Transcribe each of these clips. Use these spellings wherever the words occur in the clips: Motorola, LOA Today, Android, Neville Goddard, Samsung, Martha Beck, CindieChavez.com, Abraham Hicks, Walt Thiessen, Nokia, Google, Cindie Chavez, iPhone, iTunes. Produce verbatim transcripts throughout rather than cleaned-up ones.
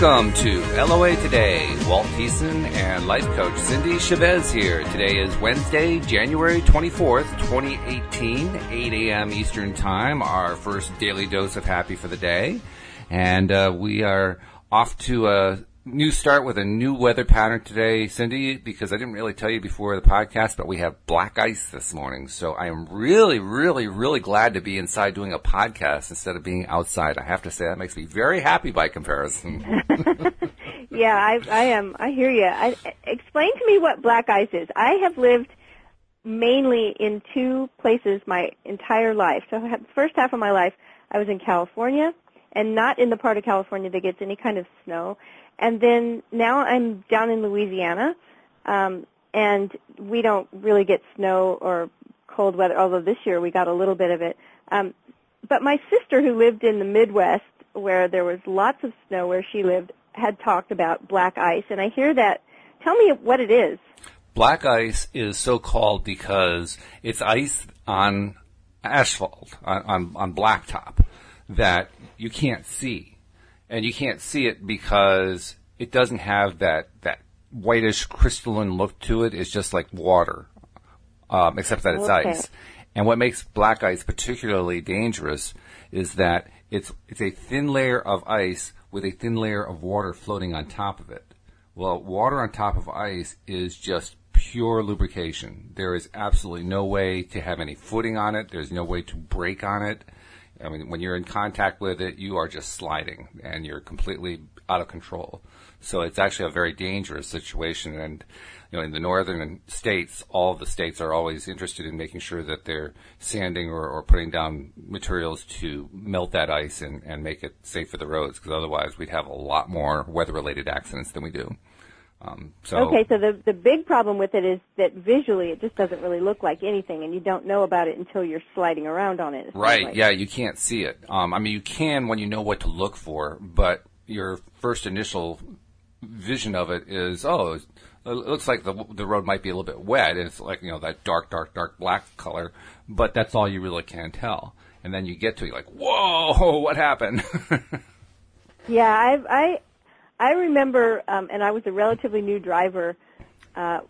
Welcome to L O A Today. Walt Thiessen and life coach Cindie Chavez here. Today is Wednesday, January twenty-fourth, twenty eighteen, eight a.m. Eastern Time, our first daily dose of happy for the day. And uh, we are off to a new start with a new weather pattern today, Cindie, because I didn't really tell you before the podcast, but we have black ice this morning. So I am really, really, really glad to be inside doing a podcast instead of being outside. I have to say that makes me very happy by comparison. Yeah, I, I am. I hear you. I, explain to me what black ice is. I have lived mainly in two places my entire life. So the first half of my life, I was in California, and not in the part of California that gets any kind of snow. And then now I'm down in Louisiana, um, and we don't really get snow or cold weather, although this year we got a little bit of it. Um, but my sister, who lived in the Midwest, where there was lots of snow where she lived, had talked about black ice, and I hear that. Tell me what it is. Black ice is so-called because it's ice on asphalt, on, on, on blacktop, that you can't see. And you can't see it because it doesn't have that, that whitish crystalline look to it. It's just like water, um, except that it's okay. Ice. And what makes black ice particularly dangerous is that it's it's a thin layer of ice with a thin layer of water floating on top of it. Well, water on top of ice is just pure lubrication. There is absolutely no way to have any footing on it. There's no way to brake on it. I mean, when you're in contact with it, you are just sliding, and you're completely out of control. So it's actually a very dangerous situation. And, you know, in the northern states, all the states are always interested in making sure that they're sanding or, or putting down materials to melt that ice and, and make it safe for the roads, because otherwise we'd have a lot more weather-related accidents than we do. Um, so okay, so the the big problem with it is that visually it just doesn't really look like anything, and you don't know about it until you're sliding around on it. Right, like. Yeah, you can't see it. Um, I mean, you can when you know what to look for, but your first initial vision of it is, oh, it looks like the the road might be a little bit wet, and it's like, you know, that dark, dark, dark black color, but that's all you really can tell. And then you get to it, you're like, whoa, what happened? yeah, I've, I... I remember, um, and I was a relatively new driver, uh,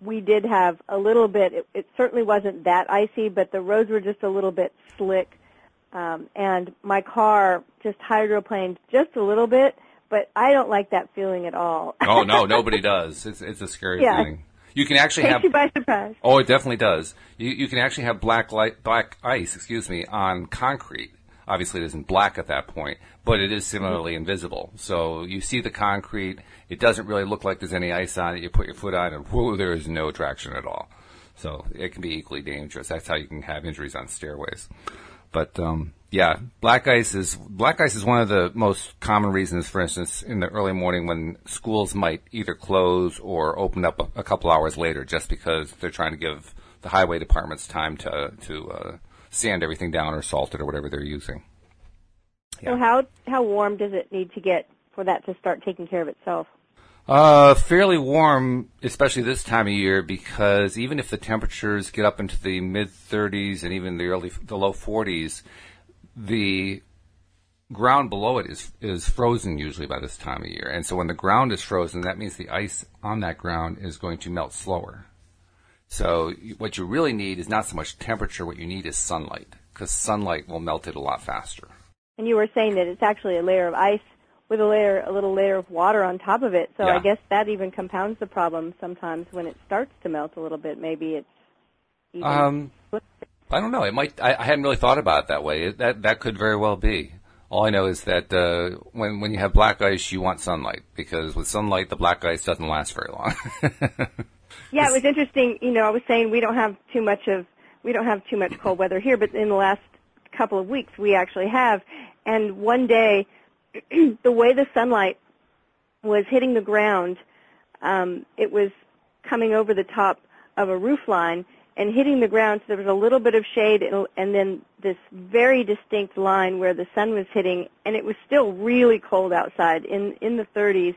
we did have a little bit, it, it certainly wasn't that icy, but the roads were just a little bit slick, um, and my car just hydroplaned just a little bit, but I don't like that feeling at all. Oh, no, nobody does. It's, it's a scary yeah. feeling. You can actually Takes have. You by surprise. Oh, it definitely does. You, you can actually have black light, black ice, excuse me, on concrete. Obviously, it isn't black at that point, but it is similarly invisible. So you see the concrete. It doesn't really look like there's any ice on it. You put your foot on it, and whoo, there is no traction at all. So it can be equally dangerous. That's how you can have injuries on stairways. But, um, yeah, black ice is black ice is one of the most common reasons, for instance, in the early morning when schools might either close or open up a, a couple hours later just because they're trying to give the highway departments time to to uh sand everything down or salt it or whatever they're using. Yeah. So how how warm does it need to get for that to start taking care of itself? Uh, fairly warm, especially this time of year, because even if the temperatures get up into the mid thirties and even the early the low forties, the ground below it is is frozen usually by this time of year. And so when the ground is frozen, that means the ice on that ground is going to melt slower. So what you really need is not so much temperature. What you need is sunlight, because sunlight will melt it a lot faster. And you were saying that it's actually a layer of ice with a layer, a little layer of water on top of it. So yeah. I guess that even compounds the problem sometimes when it starts to melt a little bit. Maybe it's even um, I don't know. It might. I, I hadn't really thought about it that way. It, that that could very well be. All I know is that uh, when when you have black ice, you want sunlight, because with sunlight, the black ice doesn't last very long. Yeah, it was interesting. You know, I was saying we don't have too much of we don't have too much cold weather here, but in the last couple of weeks we actually have. And one day, the way the sunlight was hitting the ground, um, it was coming over the top of a roof line and hitting the ground. So there was a little bit of shade, and, and then this very distinct line where the sun was hitting. And it was still really cold outside in in the thirties,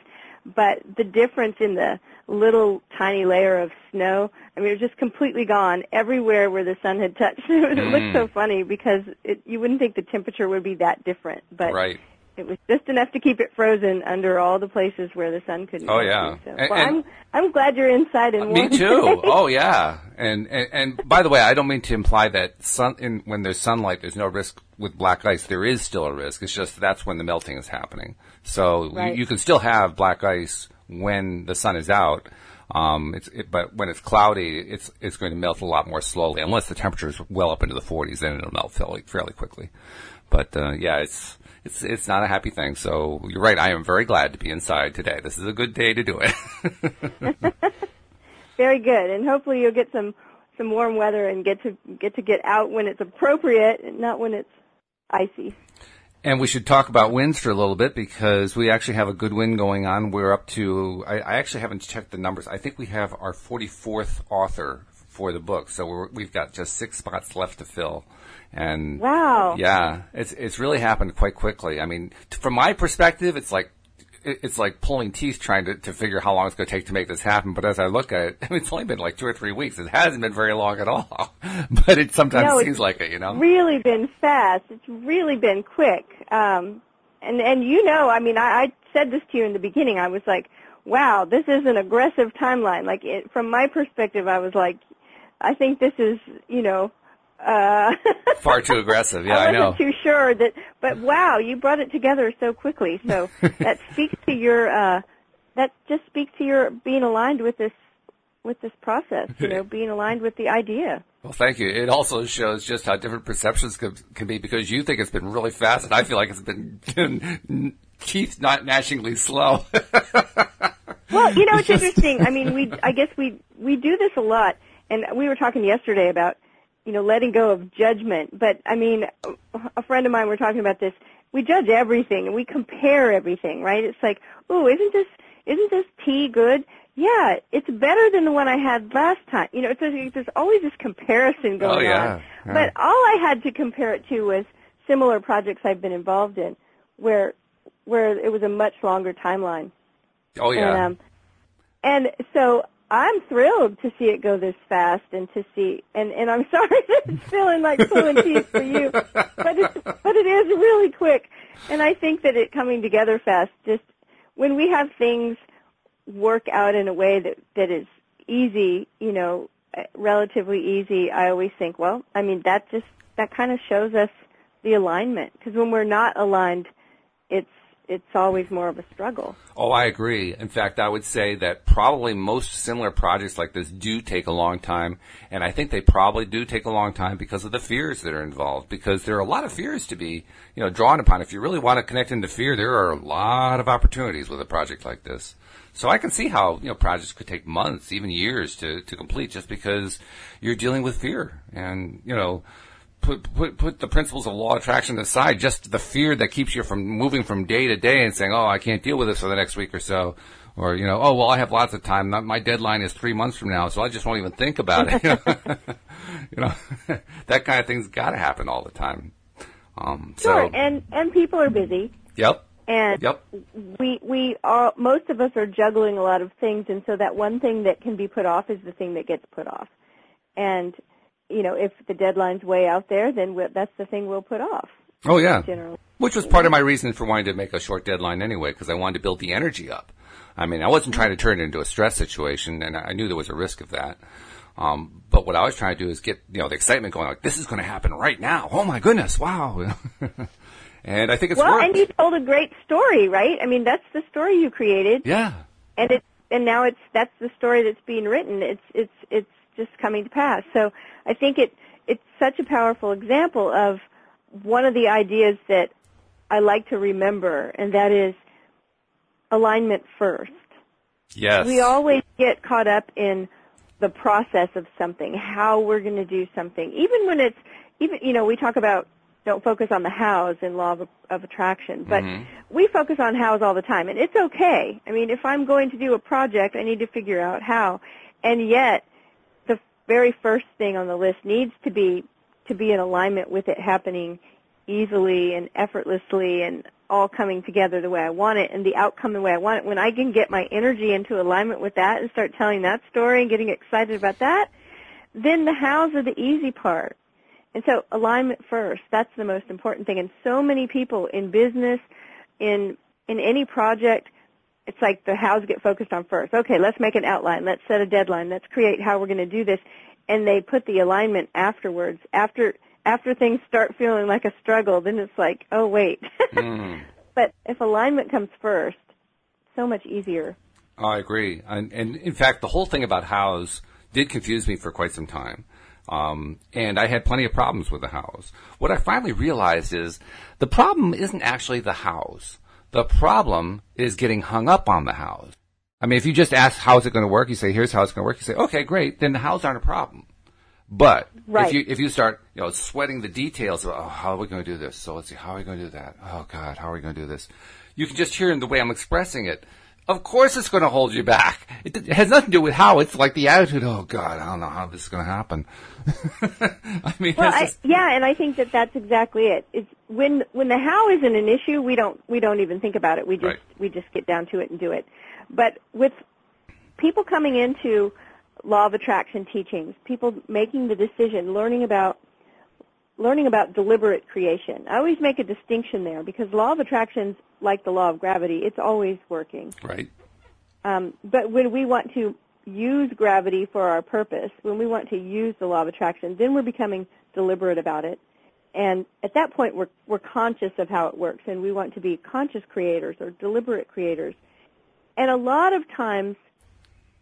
but the difference in the little tiny layer of snow, I mean, it was just completely gone everywhere where the sun had touched. It mm. looked so funny because it, you wouldn't think the temperature would be that different, but right. It was just enough to keep it frozen under all the places where the sun couldn't. Oh yeah. So, and, well, and I'm I'm glad you're inside and warm. Me too. Oh yeah. And, and and by the way, I don't mean to imply that sun in, when there's sunlight, there's no risk with black ice. There is still a risk. It's just that's when the melting is happening. So right. you, you can still have black ice when the sun is out. Um, it's, it, but when it's cloudy, it's it's going to melt a lot more slowly. Unless the temperature is well up into the forties, then it'll melt fairly fairly quickly. But uh, yeah, it's. It's it's not a happy thing, so you're right. I am very glad to be inside today. This is a good day to do it. Very good, and hopefully you'll get some, some warm weather and get to get to get out when it's appropriate, and not when it's icy. And we should talk about winds for a little bit because we actually have a good wind going on. We're up to I, I actually haven't checked the numbers. I think we have our forty-fourth author for the book, so we're, we've got just six spots left to fill. And wow. Yeah, it's it's really happened quite quickly. I mean, t- from my perspective, it's like it's like pulling teeth trying to, to figure how long it's going to take to make this happen. But as I look at it, I mean, it's only been like two or three weeks. It hasn't been very long at all. But it sometimes no, seems like it, you know. Really been fast. It's really been quick. Um, and and you know, I mean, I, I said this to you in the beginning. I was like, wow, this is an aggressive timeline. Like it, from my perspective, I was like, I think this is, you know. Uh, Far too aggressive, yeah, I, I know. I wasn't too sure that, but wow, you brought it together so quickly. So that speaks to your, uh, that just speaks to your being aligned with this, with this process, you know, being aligned with the idea. Well, thank you. It also shows just how different perceptions can, can be because you think it's been really fast and I feel like it's been teeth not gnashingly slow. Well, you know, it's interesting. I mean, we, I guess we, we do this a lot and we were talking yesterday about you know, letting go of judgment. But, I mean, a friend of mine, we're talking about this, we judge everything and we compare everything, right? It's like, ooh, isn't this, isn't this tea good? Yeah, it's better than the one I had last time. You know, it's, there's always this comparison going oh, yeah. on. Yeah. But all I had to compare it to was similar projects I've been involved in where, where it was a much longer timeline. Oh, yeah. And, um, and so, I'm thrilled to see it go this fast and to see, and, and I'm sorry that it's feeling like pulling teeth for you, but it's, but it is really quick. And I think that it coming together fast, just when we have things work out in a way that, that is easy, you know, relatively easy, I always think, well, I mean, that just, that kind of shows us the alignment. Because when we're not aligned, it's, it's always more of a struggle. Oh, I agree. In fact, I would say that probably most similar projects like this do take a long time, and I think they probably do take a long time because of the fears that are involved, because there are a lot of fears to be, you know, drawn upon. If you really want to connect into fear, there are a lot of opportunities with a project like this. So I can see how, you know, projects could take months, even years to, to complete just because you're dealing with fear and, you know, Put, put put the principles of law of attraction aside, just the fear that keeps you from moving from day to day and saying, oh, I can't deal with this for the next week or so. Or, you know, oh, well, I have lots of time. My deadline is three months from now, so I just won't even think about it. You know, that kind of thing's got to happen all the time. Um, sure, so, and, and people are busy. Yep. And yep. we we are, most of us are juggling a lot of things, and so that one thing that can be put off is the thing that gets put off. And you know, if the deadline's way out there, then that's the thing we'll put off. Oh, yeah. Generally. Which was part of my reason for wanting to make a short deadline anyway, because I wanted to build the energy up. I mean, I wasn't trying to turn it into a stress situation, and I knew there was a risk of that. Um, but what I was trying to do is get, you know, the excitement going, like, this is going to happen right now. Oh, my goodness. Wow. And I think it's well, worked. Well, and you told a great story, right? I mean, that's the story you created. Yeah. And it's, and now it's, that's the story that's being written. It's, it's, it's just coming to pass. So I think it it's such a powerful example of one of the ideas that I like to remember, and that is alignment first. Yes. We always get caught up in the process of something, how we're going to do something. Even when it's, even you know, we talk about don't focus on the hows in law of, of attraction, but mm-hmm. we focus on hows all the time, and it's okay. I mean, if I'm going to do a project, I need to figure out how, and yet very first thing on the list needs to be to be in alignment with it happening easily and effortlessly and all coming together the way I want it and the outcome the way I want it. When I can get my energy into alignment with that and start telling that story and getting excited about that, then the hows are the easy part. And so alignment first, that's the most important thing. And so many people in business, in in any project, it's like the hows get focused on first. Okay, let's make an outline. Let's set a deadline. Let's create how we're going to do this. And they put the alignment afterwards. After after things start feeling like a struggle, then it's like, oh, wait. mm. But if alignment comes first, it's so much easier. I agree. And, and, in fact, the whole thing about hows did confuse me for quite some time. Um, and I had plenty of problems with the hows. What I finally realized is the problem isn't actually the hows. The problem is getting hung up on the hows. I mean, if you just ask how's it going to work, you say, here's how it's going to work. You say, okay, great. Then the hows aren't a problem. But right. if you if you start you know sweating the details of, oh, how are we going to do this? So let's see, how are we going to do that? Oh, God, how are we going to do this? You can just hear in the way I'm expressing it. Of course it's going to hold you back. It has nothing to do with how. It's like the attitude, oh, God, I don't know how this is going to happen. I mean, well, I, just... yeah, and I think that that's exactly it. It's when when the how isn't an issue, we don't we don't even think about it. We just right. we just get down to it and do it. But with people coming into law of attraction teachings, people making the decision, learning about learning about deliberate creation. I always make a distinction there because law of attraction's like the law of gravity, it's always working. Right. Um, but when we want to use gravity for our purpose, when we want to use the law of attraction, then we're becoming deliberate about it. And at that point, we're we're conscious of how it works, and we want to be conscious creators or deliberate creators. And a lot of times,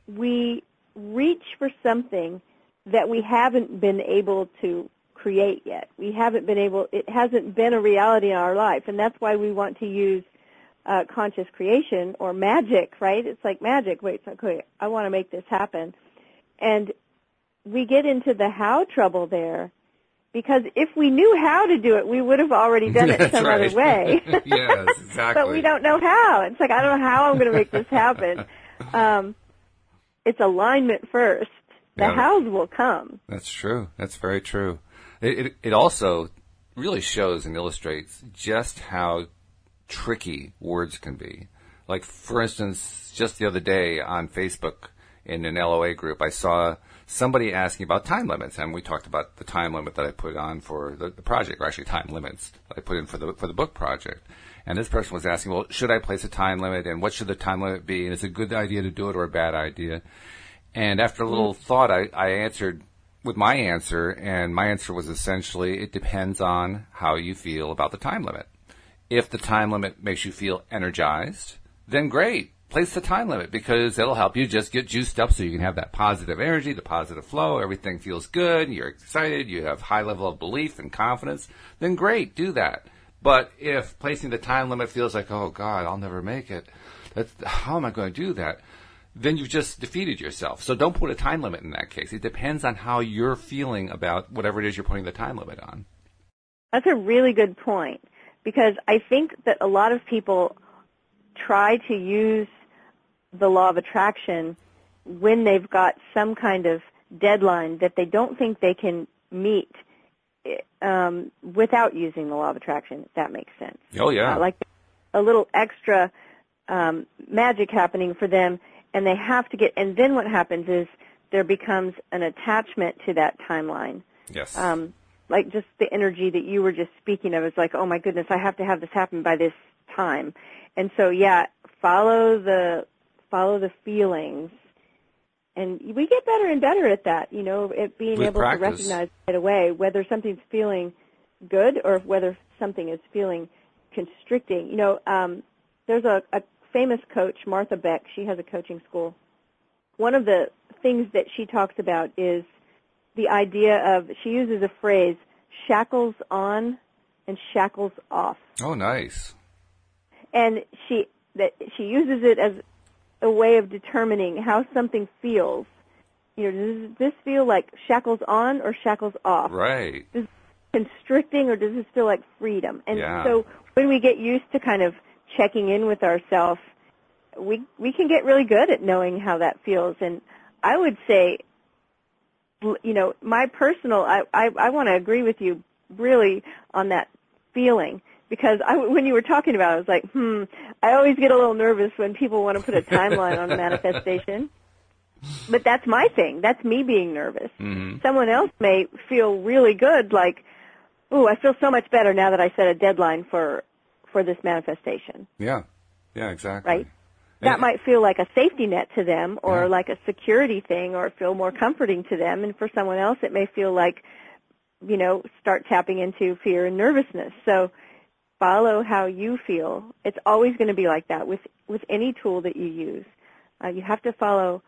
we reach for something that we haven't been able to create yet. We haven't been able, it hasn't been a reality in our life, and that's why we want to use uh, conscious creation or magic, right? It's like magic. Wait, okay, I want to make this happen. And we get into the how trouble there because if we knew how to do it, we would have already done it some right. other way. Yes, exactly. But we don't know how. It's like, I don't know how I'm going to make this happen. Um, it's alignment first. The yeah. hows will come. That's true. That's very true. It, it it also really shows and illustrates just how tricky words can be. Like, for instance, just the other day on Facebook in an L O A group, I saw somebody asking about time limits, and we talked about the time limit that I put on for the, the project, or actually time limits that I put in for the for the book project. And this person was asking, well, should I place a time limit, and what should the time limit be, and is it a good idea to do it or a bad idea? And after a little mm-hmm. thought, I, I answered with my answer, and my answer was essentially, it depends on how you feel about the time limit. If the time limit makes you feel energized, then great, place the time limit, because it'll help you just get juiced up so you can have that positive energy, the positive flow, everything feels good, you're excited, you have high level of belief and confidence, then great, do that. But if placing the time limit feels like, oh, God, I'll never make it, that's, how am I going to do that? Then you've just defeated yourself. So don't put a time limit in that case. It depends on how you're feeling about whatever it is you're putting the time limit on. That's a really good point, because I think that a lot of people try to use the law of attraction when they've got some kind of deadline that they don't think they can meet um, without using the law of attraction, if that makes sense. Oh, yeah. Uh, like a little extra um, magic happening for them. And they have to get, and then what happens is there becomes an attachment to that timeline. Yes. Um, like just the energy that you were just speaking of is like, oh my goodness, I have to have this happen by this time. And so, yeah, follow the follow the feelings, and we get better and better at that. You know, at being With able practice. to recognize right away whether something's feeling good or whether something is feeling constricting. You know, um, there's a, a famous coach, Martha Beck, she has a coaching school. One of the things that she talks about is the idea of, she uses a phrase, shackles on and shackles off. Oh, nice. And she that she uses it as a way of determining how something feels. You know, does this feel like shackles on or shackles off? Right. Does this constricting or does this feel like freedom? And yeah. so when we get used to kind of checking in with ourselves, we we can get really good at knowing how that feels. And I would say, you know, my personal, I, I, I want to agree with you really on that feeling, because I, when you were talking about it, I was like, hmm, I always get a little nervous when people want to put a timeline on a manifestation. But that's my thing. That's me being nervous. Mm-hmm. Someone else may feel really good, like, oh, I feel so much better now that I set a deadline for for this manifestation. Yeah, yeah, exactly. Right? That might feel like a safety net to them, or yeah. like a security thing, or feel more comforting to them. And for someone else, it may feel like, you know, start tapping into fear and nervousness. So follow how you feel. It's always going to be like that with, with any tool that you use. Uh, you have to follow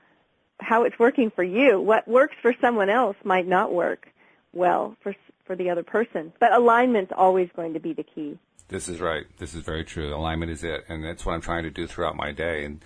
how it's working for you. What works for someone else might not work well for for the other person. But alignment's always going to be the key. This is right. This is very true. Alignment is it. And that's what I'm trying to do throughout my day. And,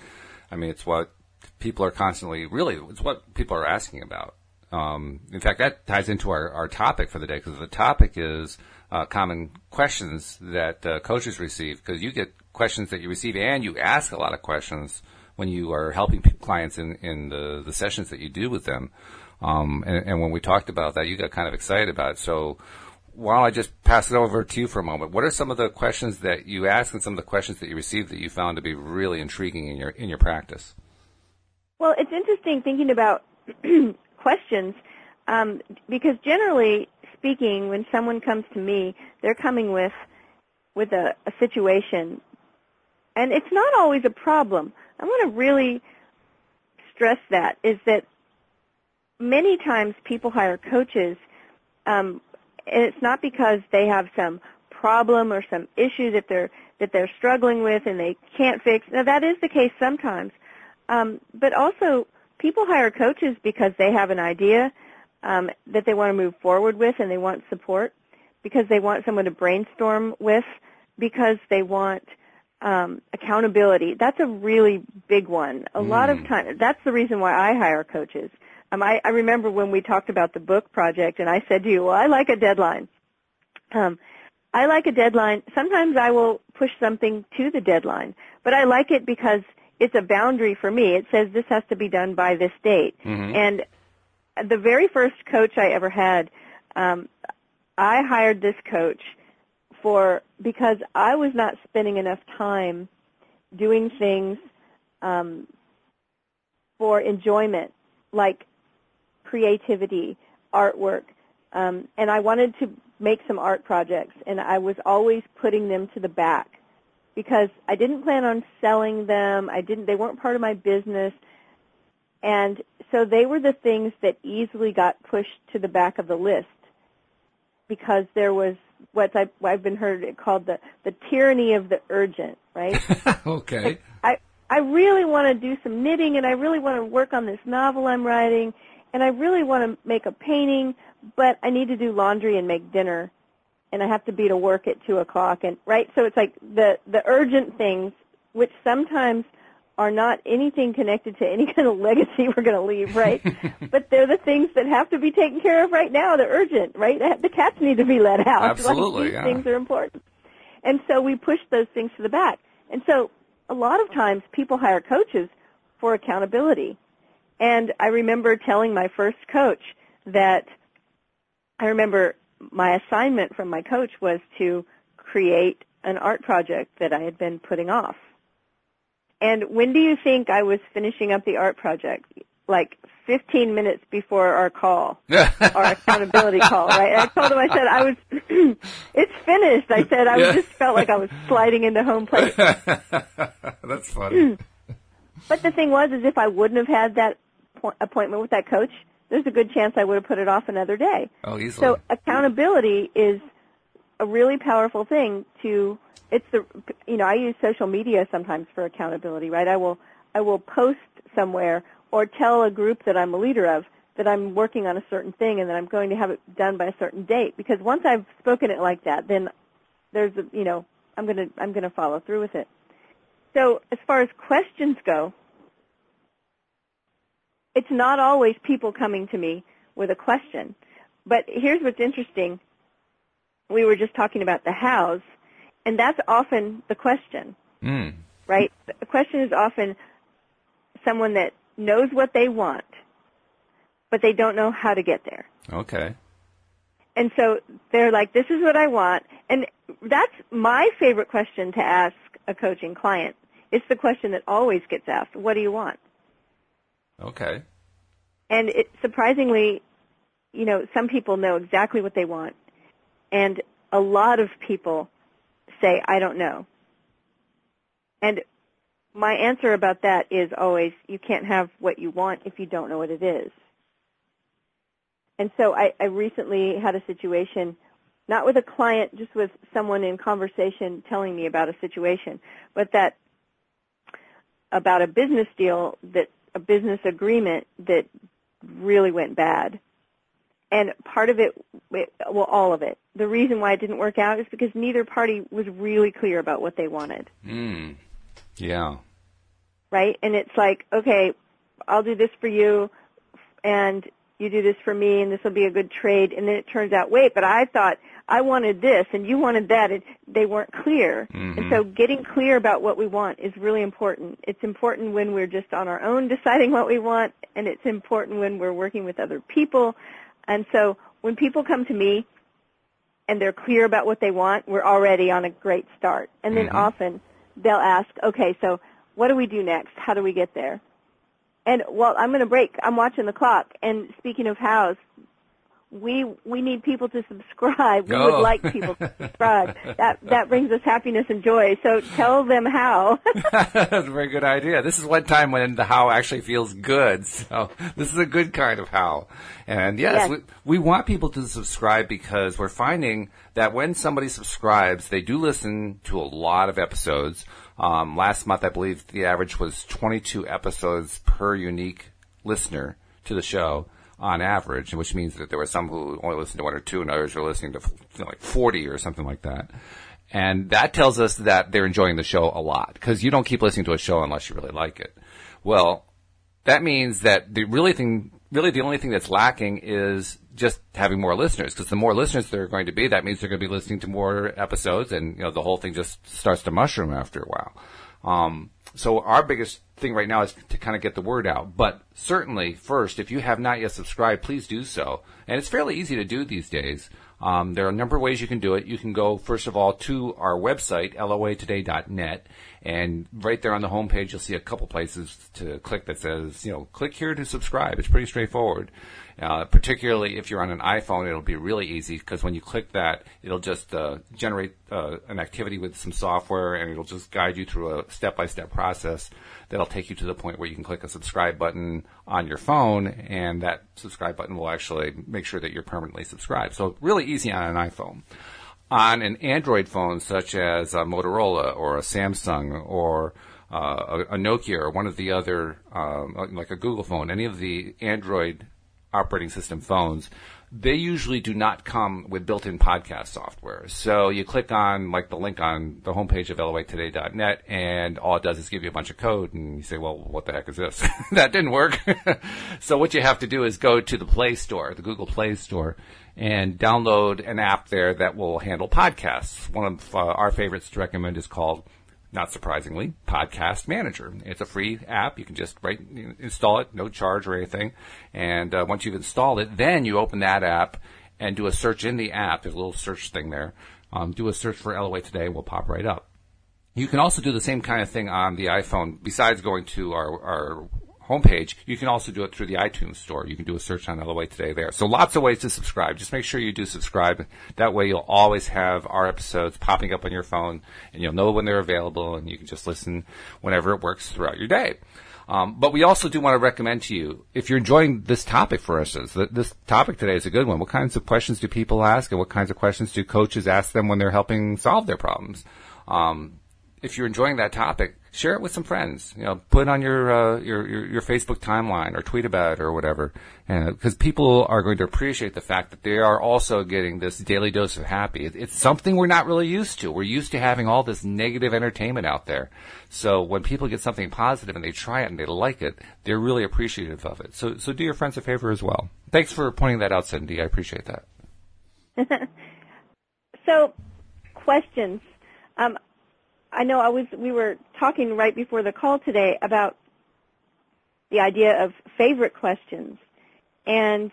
I mean, it's what people are constantly, really, it's what people are asking about. Um, in fact, that ties into our, our topic for the day, because the topic is uh, common questions that uh, coaches receive, because you get questions that you receive, and you ask a lot of questions when you are helping clients in, in the, the sessions that you do with them. Um, and, and when we talked about that, you got kind of excited about it. So while I just pass it over to you for a moment, what are some of the questions that you ask and some of the questions that you received that you found to be really intriguing in your in your practice? Well, it's interesting thinking about questions um, because generally speaking, when someone comes to me, they're coming with with a, a situation, and it's not always a problem. I want to really stress that is that many times people hire coaches, um, and it's not because they have some problem or some issue that they're that they're struggling with and they can't fix. Now, that is the case sometimes, um, but also people hire coaches because they have an idea um, that they want to move forward with, and they want support, because they want someone to brainstorm with, because they want um, accountability. That's a really big one. A mm. lot of times, that's the reason why I hire coaches. Um, I, I remember when we talked about the book project, and I said to you, well, I like a deadline. Um, I like a deadline. Sometimes I will push something to the deadline, but I like it because it's a boundary for me. It says this has to be done by this date. Mm-hmm. And the very first coach I ever had, um, I hired this coach for because I was not spending enough time doing things um, for enjoyment, like creativity, artwork, um, and I wanted to make some art projects, and I was always putting them to the back because I didn't plan on selling them. I didn't; they weren't part of my business, and so they were the things that easily got pushed to the back of the list because there was what I've, I've been heard it called the the tyranny of the urgent. Right? Okay. Like I. I really want to do some knitting, and I really want to work on this novel I'm writing, and I really want to make a painting, but I need to do laundry and make dinner, and I have to be to work at two o'clock. And right, so it's like the, the urgent things, which sometimes are not anything connected to any kind of legacy we're going to leave, right? But they're the things that have to be taken care of right now. They're urgent, right? The cats need to be let out. Absolutely. Like, these yeah. things are important. And so we push those things to the back. And so a lot of times people hire coaches for accountability. And I remember telling my first coach that I remember my assignment from my coach was to create an art project that I had been putting off. And when do you think I was finishing up the art project? Like fifteen minutes before our call, our accountability call, right? And I told him, I said, I was, it's finished. I said, I yeah. just felt like I was sliding into home plate. That's funny. But the thing was, is if I wouldn't have had that po- appointment with that coach, there's a good chance I would have put it off another day. Oh, easily. So accountability is a really powerful thing to, it's the, you know, I use social media sometimes for accountability, right? I will, I will post somewhere or tell a group that I'm a leader of that I'm working on a certain thing and that I'm going to have it done by a certain date. Because once I've spoken it like that, then there's, a, you know, I'm going to I'm going to follow through with it. So as far as questions go, it's not always people coming to me with a question. But here's what's interesting. We were just talking about the hows, and that's often the question, mm. right? The question is often someone that knows what they want, but they don't know how to get there. Okay. And so they're like, this is what I want. And that's my favorite question to ask a coaching client. It's the question that always gets asked, what do you want? Okay. And it, surprisingly, you know, some people know exactly what they want. And a lot of people say, I don't know. And my answer about that is always, you can't have what you want if you don't know what it is. And so I, I recently had a situation, not with a client, just with someone in conversation telling me about a situation, but that about a business deal, that a business agreement that really went bad. And part of it, well, all of it, the reason why it didn't work out is because neither party was really clear about what they wanted. Mm. Yeah. Right? And it's like, okay, I'll do this for you, and you do this for me, and this will be a good trade. And then it turns out, wait, but I thought I wanted this, and you wanted that, and they weren't clear. Mm-hmm. And so getting clear about what we want is really important. It's important when we're just on our own deciding what we want, and it's important when we're working with other people. And so when people come to me and they're clear about what they want, we're already on a great start. And then mm-hmm. often they'll ask, okay, so what do we do next? How do we get there? And, well, I'm going to break. I'm watching the clock. And speaking of hows, we we need people to subscribe. We oh. would like people to subscribe. that that brings us happiness and joy. So tell them how. That's a very good idea. This is one time when the how actually feels good. So this is a good kind of how. And, yes, yes. We, we want people to subscribe because we're finding that when somebody subscribes, they do listen to a lot of episodes. Um, last month, I believe the average was twenty-two episodes per unique listener to the show on average, which means that there were some who only listened to one or two, and others are listening to you know, like forty or something like that. And that tells us that they're enjoying the show a lot, because you don't keep listening to a show unless you really like it. Well, that means that the really thing, really the only thing that's lacking is just having more listeners, because the more listeners there are going to be, that means they're going to be listening to more episodes, and you know the whole thing just starts to mushroom after a while. Um, so our biggest thing right now is to kind of get the word out. But certainly, first, if you have not yet subscribed, please do so. And it's fairly easy to do these days. Um, there are a number of ways you can do it. You can go, first of all, to our website, L O A today dot net, and right there on the homepage you'll see a couple places to click that says, you know, click here to subscribe. It's pretty straightforward. Uh, particularly if you're on an iPhone, it'll be really easy, because when you click that, it'll just uh, generate uh, an activity with some software, and it'll just guide you through a step-by-step process that'll take you to the point where you can click a subscribe button on your phone, and that subscribe button will actually make sure that you're permanently subscribed. So really easy on an iPhone. On an Android phone such as a Motorola or a Samsung or uh, a, a Nokia or one of the other, um, like a Google phone, any of the Android operating system phones, they usually do not come with built-in podcast software. So you click on like the link on the homepage of L O A today dot net, and all it does is give you a bunch of code, and you say, well, what the heck is this? That didn't work. So what you have to do is go to the Play Store, the Google Play Store, and download an app there that will handle podcasts. One of uh, our favorites to recommend is called, not surprisingly, Podcast Manager. It's a free app. You can just right, install it, no charge or anything. And uh, once you've installed it, then you open that app and do a search in the app. There's a little search thing there. Um, do a search for L O A Today, and we'll pop right up. You can also do the same kind of thing on the iPhone. Besides going to our, our homepage, you can also do it through the iTunes Store. You can do a search on L O A Today there. So lots of ways to subscribe. Just make sure you do subscribe. That way you'll always have our episodes popping up on your phone, and you'll know when they're available, and you can just listen whenever it works throughout your day. Um, but we also do want to recommend to you, if you're enjoying this topic, for instance, th- this topic today is a good one. What kinds of questions do people ask, and what kinds of questions do coaches ask them when they're helping solve their problems? Um, if you're enjoying that topic, share it with some friends. You know, put it on your, uh, your, your, your Facebook timeline, or tweet about it or whatever. And, cause people are going to appreciate the fact that they are also getting this daily dose of happy. It, it's something we're not really used to. We're used to having all this negative entertainment out there. So when people get something positive and they try it and they like it, they're really appreciative of it. So, so do your friends a favor as well. Thanks for pointing that out, Cindie. I appreciate that. So, questions. Um, I know I was, we were talking right before the call today about the idea of favorite questions. And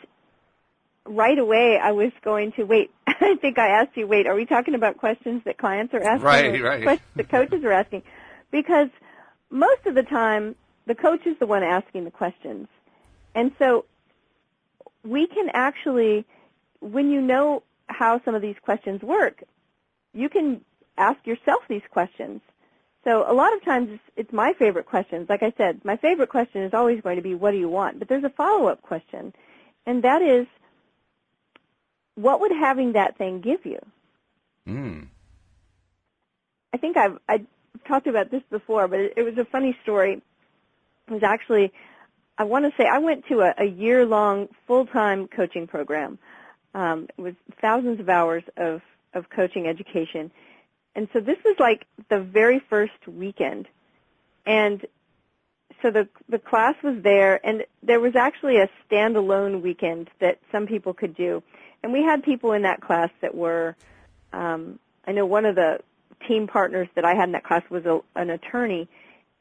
right away I was going to, wait, I think I asked you, wait, are we talking about questions that clients are asking? Right, right. Questions that coaches are asking? Because most of the time the coach is the one asking the questions. And so we can actually, when you know how some of these questions work, you can ask yourself these questions. So a lot of times it's my favorite questions. Like I said, my favorite question is always going to be, what do you want? But there's a follow-up question, and that is, what would having that thing give you? Mm. I think I've, I've talked about this before, but it, it was a funny story. It was actually, I want to say, I went to a, a year-long full-time coaching program. Um, it was thousands of hours of, of coaching education. And so this was like the very first weekend. And so the the class was there, and there was actually a standalone weekend that some people could do. And we had people in that class that were, um, I know one of the team partners that I had in that class was a, an attorney,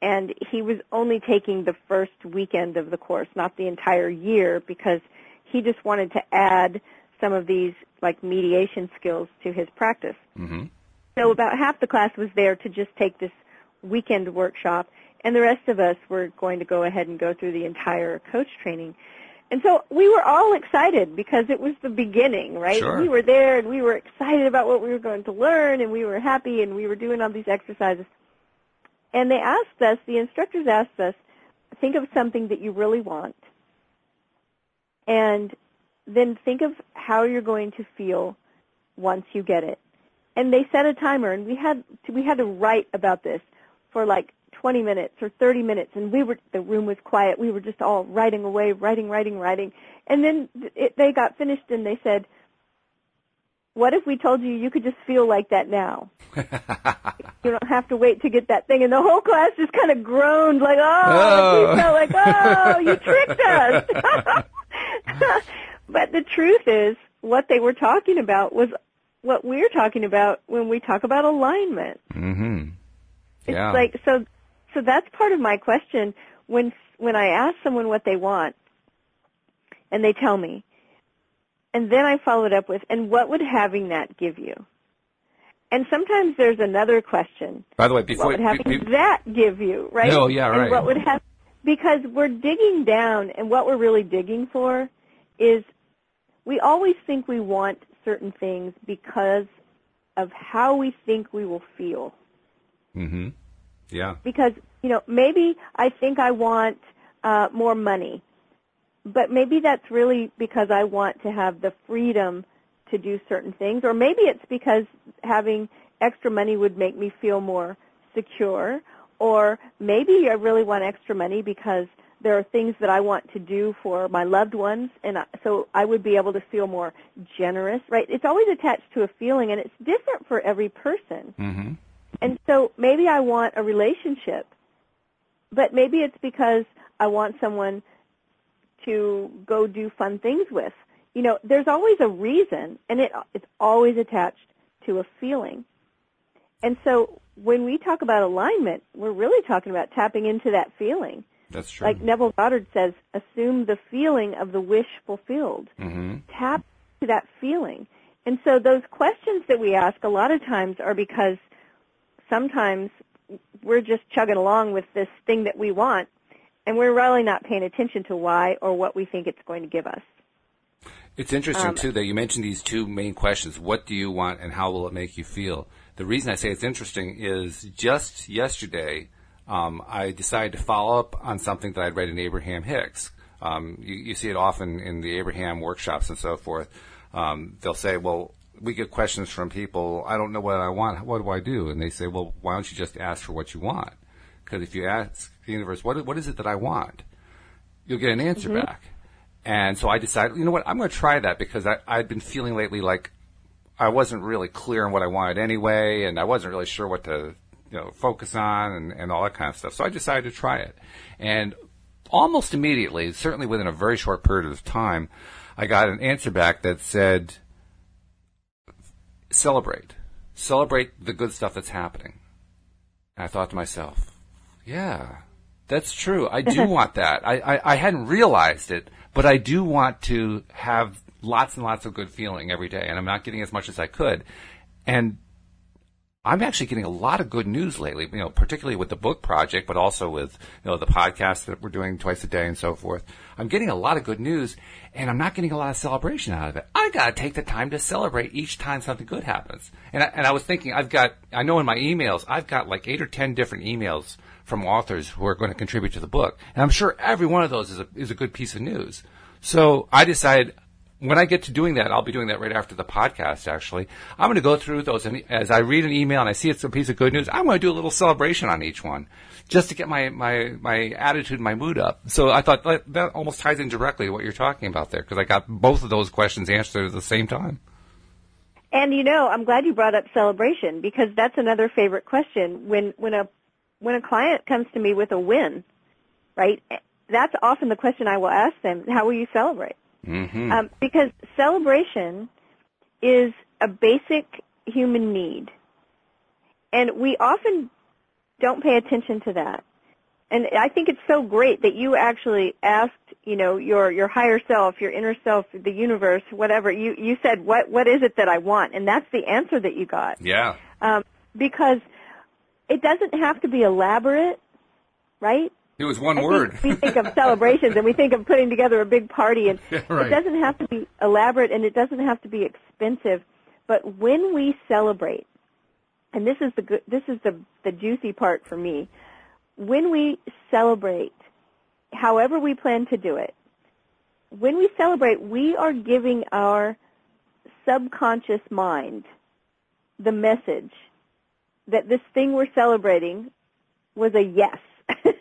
and he was only taking the first weekend of the course, not the entire year, because he just wanted to add some of these, like, mediation skills to his practice. Mm-hmm. So about half the class was there to just take this weekend workshop, and the rest of us were going to go ahead and go through the entire coach training. And so we were all excited because it was the beginning, right? Sure. We were there, and we were excited about what we were going to learn, and we were happy, and we were doing all these exercises. And they asked us, the instructors asked us, think of something that you really want, and then think of how you're going to feel once you get it. And they set a timer, and we had to, we had to write about this for like twenty minutes or thirty minutes, and we were, the room was quiet. We were just all writing away, writing, writing, writing. And then it, they got finished, and they said, what if we told you you could just feel like that now? You don't have to wait to get that thing. And the whole class just kind of groaned, like, oh, oh. Felt like, oh, you tricked us. But the truth is, what they were talking about was what we're talking about when we talk about alignment. Mm-hmm. Yeah. It's like, so, so that's part of my question. When, when I ask someone what they want and they tell me, and then I follow it up with, and what would having that give you? And sometimes there's another question. By the way, before, what would having be, be, that give you, right? No, yeah, right. And what would have, because we're digging down, and what we're really digging for is, we always think we want certain things because of how we think we will feel. Mm-hmm. Yeah. Because, you know, maybe I think I want uh, more money, but maybe that's really because I want to have the freedom to do certain things, or maybe it's because having extra money would make me feel more secure, or maybe I really want extra money because there are things that I want to do for my loved ones, and so I would be able to feel more generous, right? It's always attached to a feeling, and it's different for every person. Mm-hmm. And so maybe I want a relationship, but maybe it's because I want someone to go do fun things with. You know, there's always a reason, and it it's always attached to a feeling. And so when we talk about alignment, we're really talking about tapping into that feeling. That's true. Like Neville Goddard says, assume the feeling of the wish fulfilled. Mm-hmm. Tap to that feeling. And so those questions that we ask a lot of times are because sometimes we're just chugging along with this thing that we want, and we're really not paying attention to why or what we think it's going to give us. It's interesting, um, too, that you mentioned these two main questions. What do you want, and how will it make you feel? The reason I say it's interesting is just yesterday, Um, I decided to follow up on something that I'd read in Abraham Hicks. Um, you, you see it often in the Abraham workshops and so forth. Um, they'll say, well, we get questions from people, I don't know what I want, what do I do? And they say, well, why don't you just ask for what you want? Because if you ask the universe, what, what is it that I want? You'll get an answer mm-hmm. back. And so I decided, you know what, I'm going to try that, because I, I've been feeling lately like I wasn't really clear on what I wanted anyway, and I wasn't really sure what to you know, focus on and, and all that kind of stuff. So I decided to try it. And almost immediately, certainly within a very short period of time, I got an answer back that said, celebrate. Celebrate the good stuff that's happening. And I thought to myself, yeah, that's true. I do want that. I, I, I hadn't realized it, but I do want to have lots and lots of good feeling every day. And I'm not getting as much as I could. And I'm actually getting a lot of good news lately, you know, particularly with the book project, but also with, you know, the podcast that we're doing twice a day and so forth. I'm getting a lot of good news, and I'm not getting a lot of celebration out of it. I got to take the time to celebrate each time something good happens. And I, and I was thinking, I've got, I know in my emails, I've got like eight or ten different emails from authors who are going to contribute to the book. And I'm sure every one of those is a, is a good piece of news. So I decided, when I get to doing that, I'll be doing that right after the podcast, actually. I'm going to go through those, and as I read an email and I see it's a piece of good news, I'm going to do a little celebration on each one just to get my, my, my attitude, my mood up. So I thought that, that almost ties in directly to what you're talking about there, because I got both of those questions answered at the same time. And, you know, I'm glad you brought up celebration, because that's another favorite question. When, when, a, when a client comes to me with a win, right, that's often the question I will ask them: how will you celebrate? Mm-hmm. Um, because celebration is a basic human need, and we often don't pay attention to that. And I think it's so great that you actually asked, you know, your, your higher self, your inner self, the universe, whatever. You, you said, what what is it that I want? And that's the answer that you got. Yeah. Um, because it doesn't have to be elaborate, right? It was one I word. We think of celebrations, and we think of putting together a big party. And yeah, right. It doesn't have to be elaborate, and it doesn't have to be expensive. But when we celebrate, and this is the this is the the juicy part for me, when we celebrate, however we plan to do it, when we celebrate, we are giving our subconscious mind the message that this thing we're celebrating was a yes.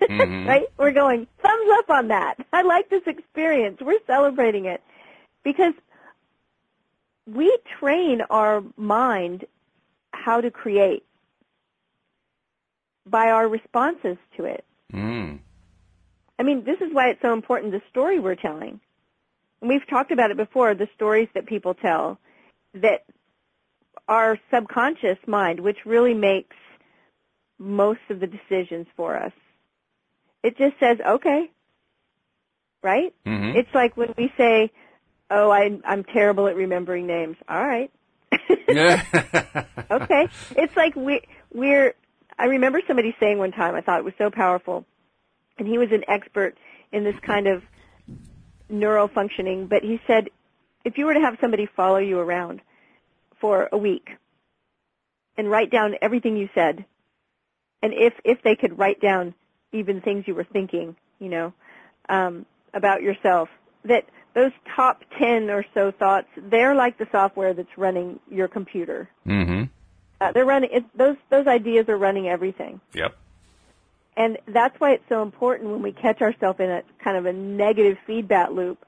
Mm-hmm. Right? We're going, thumbs up on that. I like this experience. We're celebrating it. Because we train our mind how to create by our responses to it. Mm. I mean, this is why it's so important, the story we're telling. And we've talked about it before, the stories that people tell, that our subconscious mind, which really makes most of the decisions for us, it just says, okay, right? Mm-hmm. It's like when we say, oh, I, I'm terrible at remembering names. All right. Okay. It's like we, we're, I remember somebody saying one time, I thought it was so powerful, and he was an expert in this kind of neural functioning, but he said, if you were to have somebody follow you around for a week and write down everything you said, and if, if they could write down even things you were thinking, you know, um, about yourself, that those top ten or so thoughts, they're like the software that's running your computer. Mm-hmm. Uh, they're running it, those those ideas are running everything. Yep. And that's why it's so important when we catch ourselves in a kind of a negative feedback loop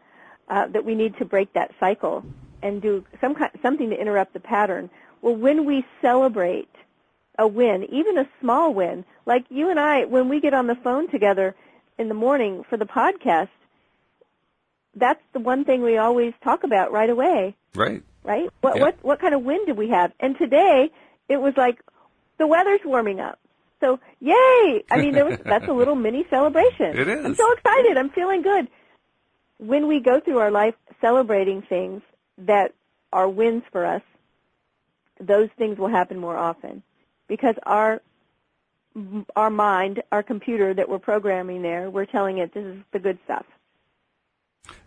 uh, that we need to break that cycle and do some kind, something to interrupt the pattern. Well, when we celebrate a win, even a small win, like you and I, when we get on the phone together in the morning for the podcast, that's the one thing we always talk about right away. Right. Right? What yeah. what what kind of wind did we have? And today it was like the weather's warming up. So, yay! I mean, there was, that's a little mini celebration. It is. I'm so excited. I'm feeling good. When we go through our life celebrating things that are wins for us, those things will happen more often. Because our our mind, our computer that we're programming there, we're telling it this is the good stuff.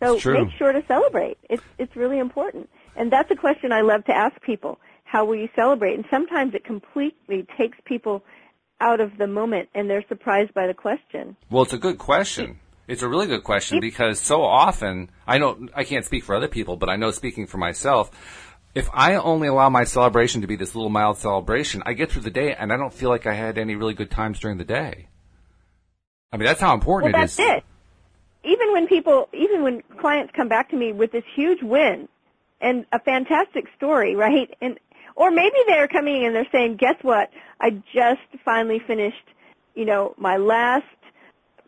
So make sure to celebrate. It's it's really important. And that's a question I love to ask people. How will you celebrate? And sometimes it completely takes people out of the moment, and they're surprised by the question. Well, it's a good question. It's a really good question, because so often, I don't, I can't speak for other people, but I know speaking for myself, if I only allow my celebration to be this little mild celebration, I get through the day and I don't feel like I had any really good times during the day. I mean, that's how important well, it that's is. It. Even when people, even when clients come back to me with this huge win and a fantastic story, right? And or maybe they're coming and they're saying, "Guess what? I just finally finished, you know, my last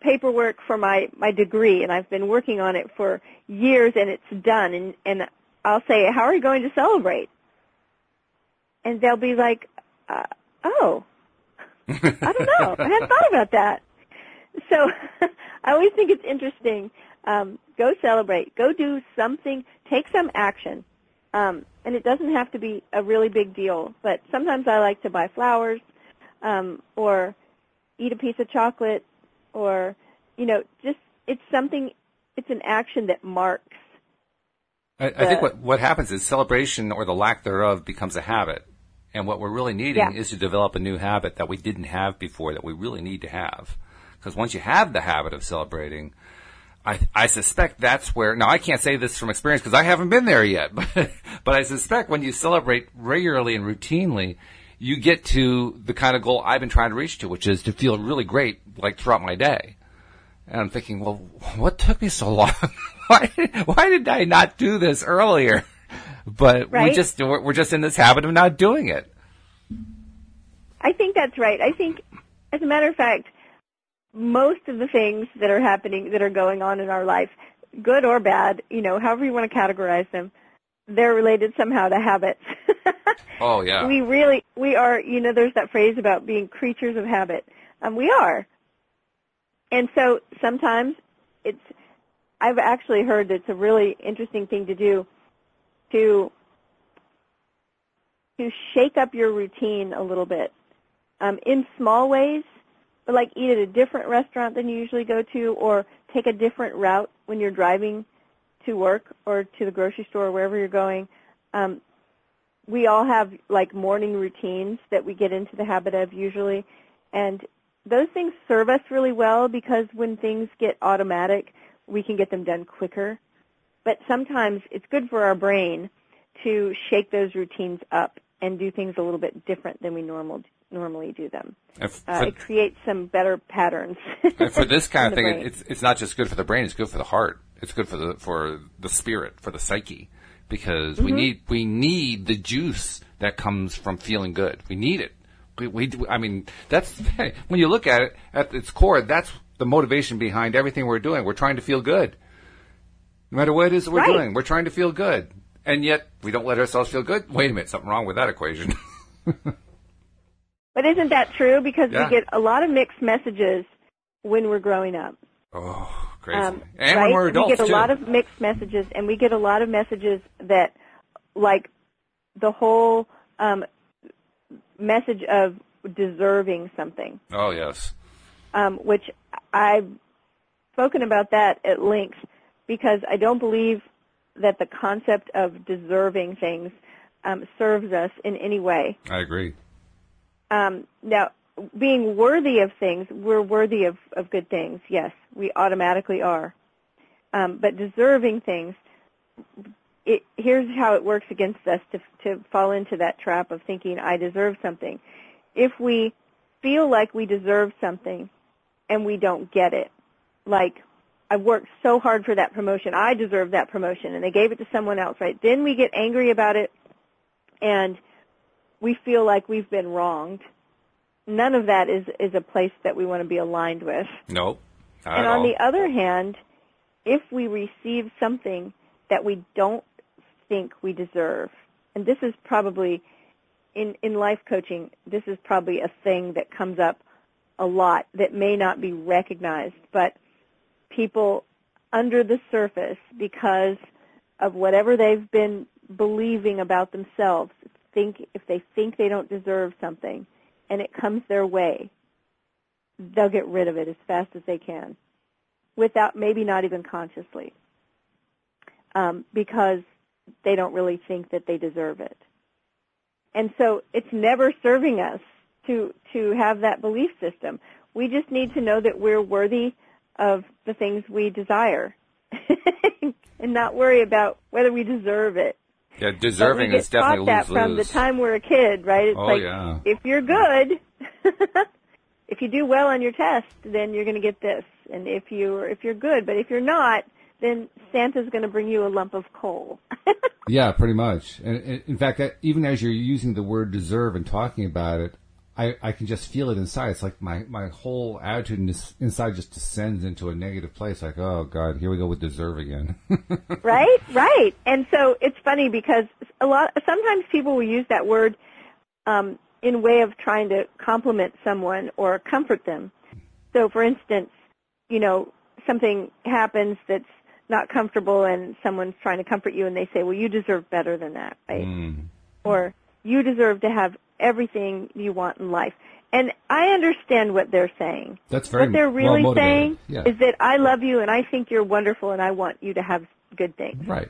paperwork for my my degree, and I've been working on it for years, and it's done." And and I'll say, how are you going to celebrate? And they'll be like, uh, oh, I don't know. I hadn't thought about that. So I always think it's interesting. Um, go celebrate. Go do something. Take some action. Um, and it doesn't have to be a really big deal, but sometimes I like to buy flowers um, or eat a piece of chocolate or, you know, just it's something, it's an action that marks. I, the, I think what, what happens is celebration or the lack thereof becomes a habit. And what we're really needing yeah. is to develop a new habit that we didn't have before that we really need to have. Because once you have the habit of celebrating, I, I suspect that's where – now, I can't say this from experience because I haven't been there yet. But, but I suspect when you celebrate regularly and routinely, you get to the kind of goal I've been trying to reach to, which is to feel really great like throughout my day. And I'm thinking, well, what took me so long? why, why did I not do this earlier? But right? we just, we're just in this habit of not doing it. I think that's right. I think, as a matter of fact, most of the things that are happening, that are going on in our life, good or bad, you know, however you want to categorize them, they're related somehow to habits. Oh, yeah. We really, we are, you know, there's that phrase about being creatures of habit. Um, we are. And so sometimes it's, I've actually heard that it's a really interesting thing to do to to shake up your routine a little bit um, in small ways, but like eat at a different restaurant than you usually go to or take a different route when you're driving to work or to the grocery store or wherever you're going. Um, we all have like morning routines that we get into the habit of usually, and those things serve us really well because when things get automatic, we can get them done quicker. But sometimes it's good for our brain to shake those routines up and do things a little bit different than we normal, normally do them. If, uh, for, it creates some better patterns. For this kind of thing, brain. it's it's not just good for the brain; it's good for the heart. It's good for the for the spirit, for the psyche, because mm-hmm. we need we need the juice that comes from feeling good. We need it. We, we I mean, that's when you look at it at its core. That's the motivation behind everything we're doing. We're trying to feel good. No matter what it is that we're right. doing, we're trying to feel good. And yet, we don't let ourselves feel good. Wait a minute, something wrong with that equation. But isn't that true? Because yeah. we get a lot of mixed messages when we're growing up. Oh, crazy. Um, and right? when we're adults, We get a too. lot of mixed messages, and we get a lot of messages that, like, the whole um, message of deserving something. Oh, yes. Um, which I've spoken about that at length. Because I don't believe that the concept of deserving things um, serves us in any way. I agree. Um, now, being worthy of things, we're worthy of, of good things. Yes, we automatically are. Um, but deserving things, it, here's how it works against us to, to fall into that trap of thinking, I deserve something. If we feel like we deserve something and we don't get it, like, I worked so hard for that promotion. I deserve that promotion, and they gave it to someone else, right? Then we get angry about it, and we feel like we've been wronged. None of that is, is a place that we want to be aligned with. No, not at all. And on the other hand, if we receive something that we don't think we deserve, and this is probably, in, in life coaching, this is probably a thing that comes up a lot that may not be recognized, but people under the surface, because of whatever they've been believing about themselves, think if they think they don't deserve something and it comes their way, they'll get rid of it as fast as they can, without maybe not even consciously, um, because they don't really think that they deserve it. And so it's never serving us to to have that belief system. We just need to know that we're worthy of the things we desire and not worry about whether we deserve it. Yeah, deserving is definitely lose-lose. We get taught that from the time we're a kid, right? It's oh, like, yeah. if you're good, if you do well on your test, then you're going to get this. And if you're, if you're good, but if you're not, then Santa's going to bring you a lump of coal. Yeah, pretty much. And in fact, even as you're using the word deserve and talking about it, I, I can just feel it inside. It's like my, my whole attitude inside just descends into a negative place. Like, oh, God, here we go with deserve again. Right, right. And so it's funny because a lot sometimes people will use that word um, in way of trying to compliment someone or comfort them. So, for instance, you know, something happens that's not comfortable and someone's trying to comfort you and they say, well, you deserve better than that, right? Mm. Or you deserve to have everything you want in life. And I understand what they're saying. That's very What they're really well saying yeah. is that I love you and I think you're wonderful and I want you to have good things. Right.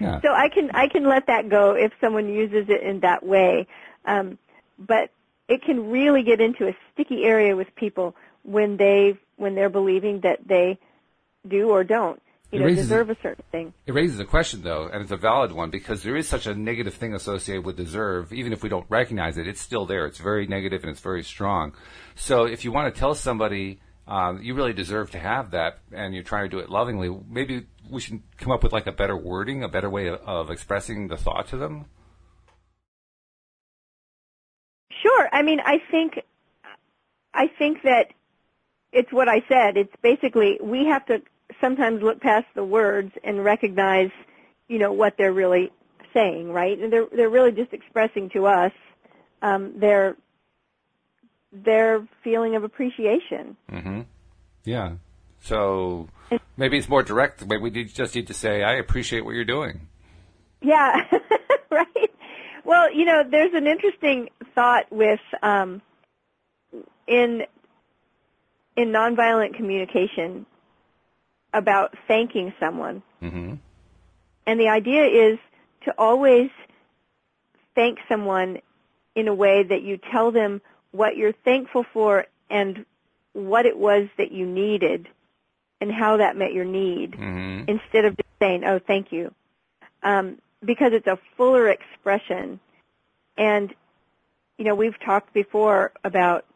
Yeah. So I can I can let that go if someone uses it in that way. Um, but it can really get into a sticky area with people when they when they're believing that they do or don't you know, deserve a certain thing. It raises a question, though, and it's a valid one, because there is such a negative thing associated with deserve. Even if we don't recognize it, it's still there. It's very negative and it's very strong. So if you want to tell somebody um, you really deserve to have that and you're trying to do it lovingly, maybe we should come up with like a better wording, a better way of, of expressing the thought to them. Sure. I mean, I think, I think that it's what I said. It's basically we have to sometimes look past the words and recognize, you know, what they're really saying, right? And they're they're really just expressing to us um, their their feeling of appreciation. Mm-hmm. Yeah. So maybe it's more direct. Maybe we just need to say, "I appreciate what you're doing." Yeah. Right. Well, you know, there's an interesting thought with um, in in nonviolent communication about thanking someone. Mm-hmm. And the idea is to always thank someone in a way that you tell them what you're thankful for and what it was that you needed and how that met your need, mm-hmm. instead of just saying, oh, thank you. Um, because it's a fuller expression. And, you know, we've talked before about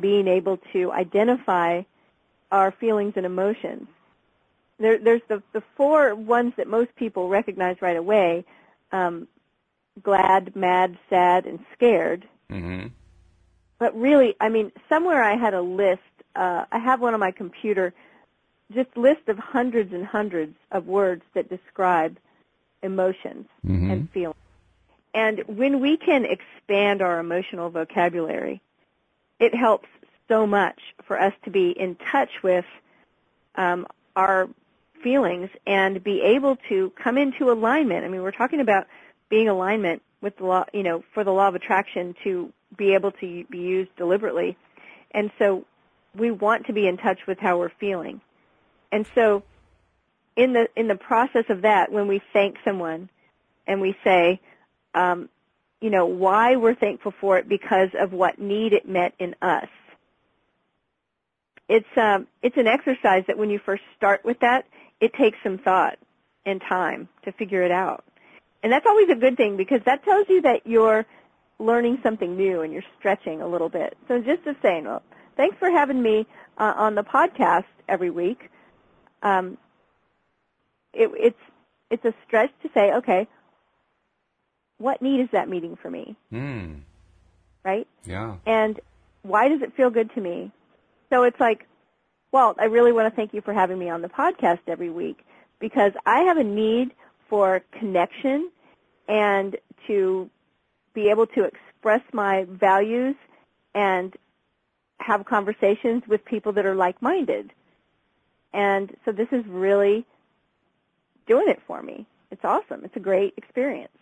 being able to identify our feelings and emotions. There, there's the, the four ones that most people recognize right away, um, glad, mad, sad, and scared. Mm-hmm. But really, I mean, somewhere I had a list. Uh, I have one on my computer, just list of hundreds and hundreds of words that describe emotions, mm-hmm. and feelings. And when we can expand our emotional vocabulary, it helps so much for us to be in touch with um, our feelings and be able to come into alignment. I mean, we're talking about being alignment with the law, you know, for the law of attraction to be able to be used deliberately. And so we want to be in touch with how we're feeling. And so in the in the process of that, when we thank someone and we say, um, you know, why we're thankful for it because of what need it met in us. It's um, it's an exercise that when you first start with that, it takes some thought and time to figure it out. And that's always a good thing because that tells you that you're learning something new and you're stretching a little bit. So just as saying, well, thanks for having me uh, on the podcast every week. Um, it, it's it's a stretch to say, okay, what need is that meeting for me? Mm. Right? Yeah. And why does it feel good to me? So it's like, Walt, I really want to thank you for having me on the podcast every week because I have a need for connection and to be able to express my values and have conversations with people that are like-minded. And so this is really doing it for me. It's awesome. It's a great experience.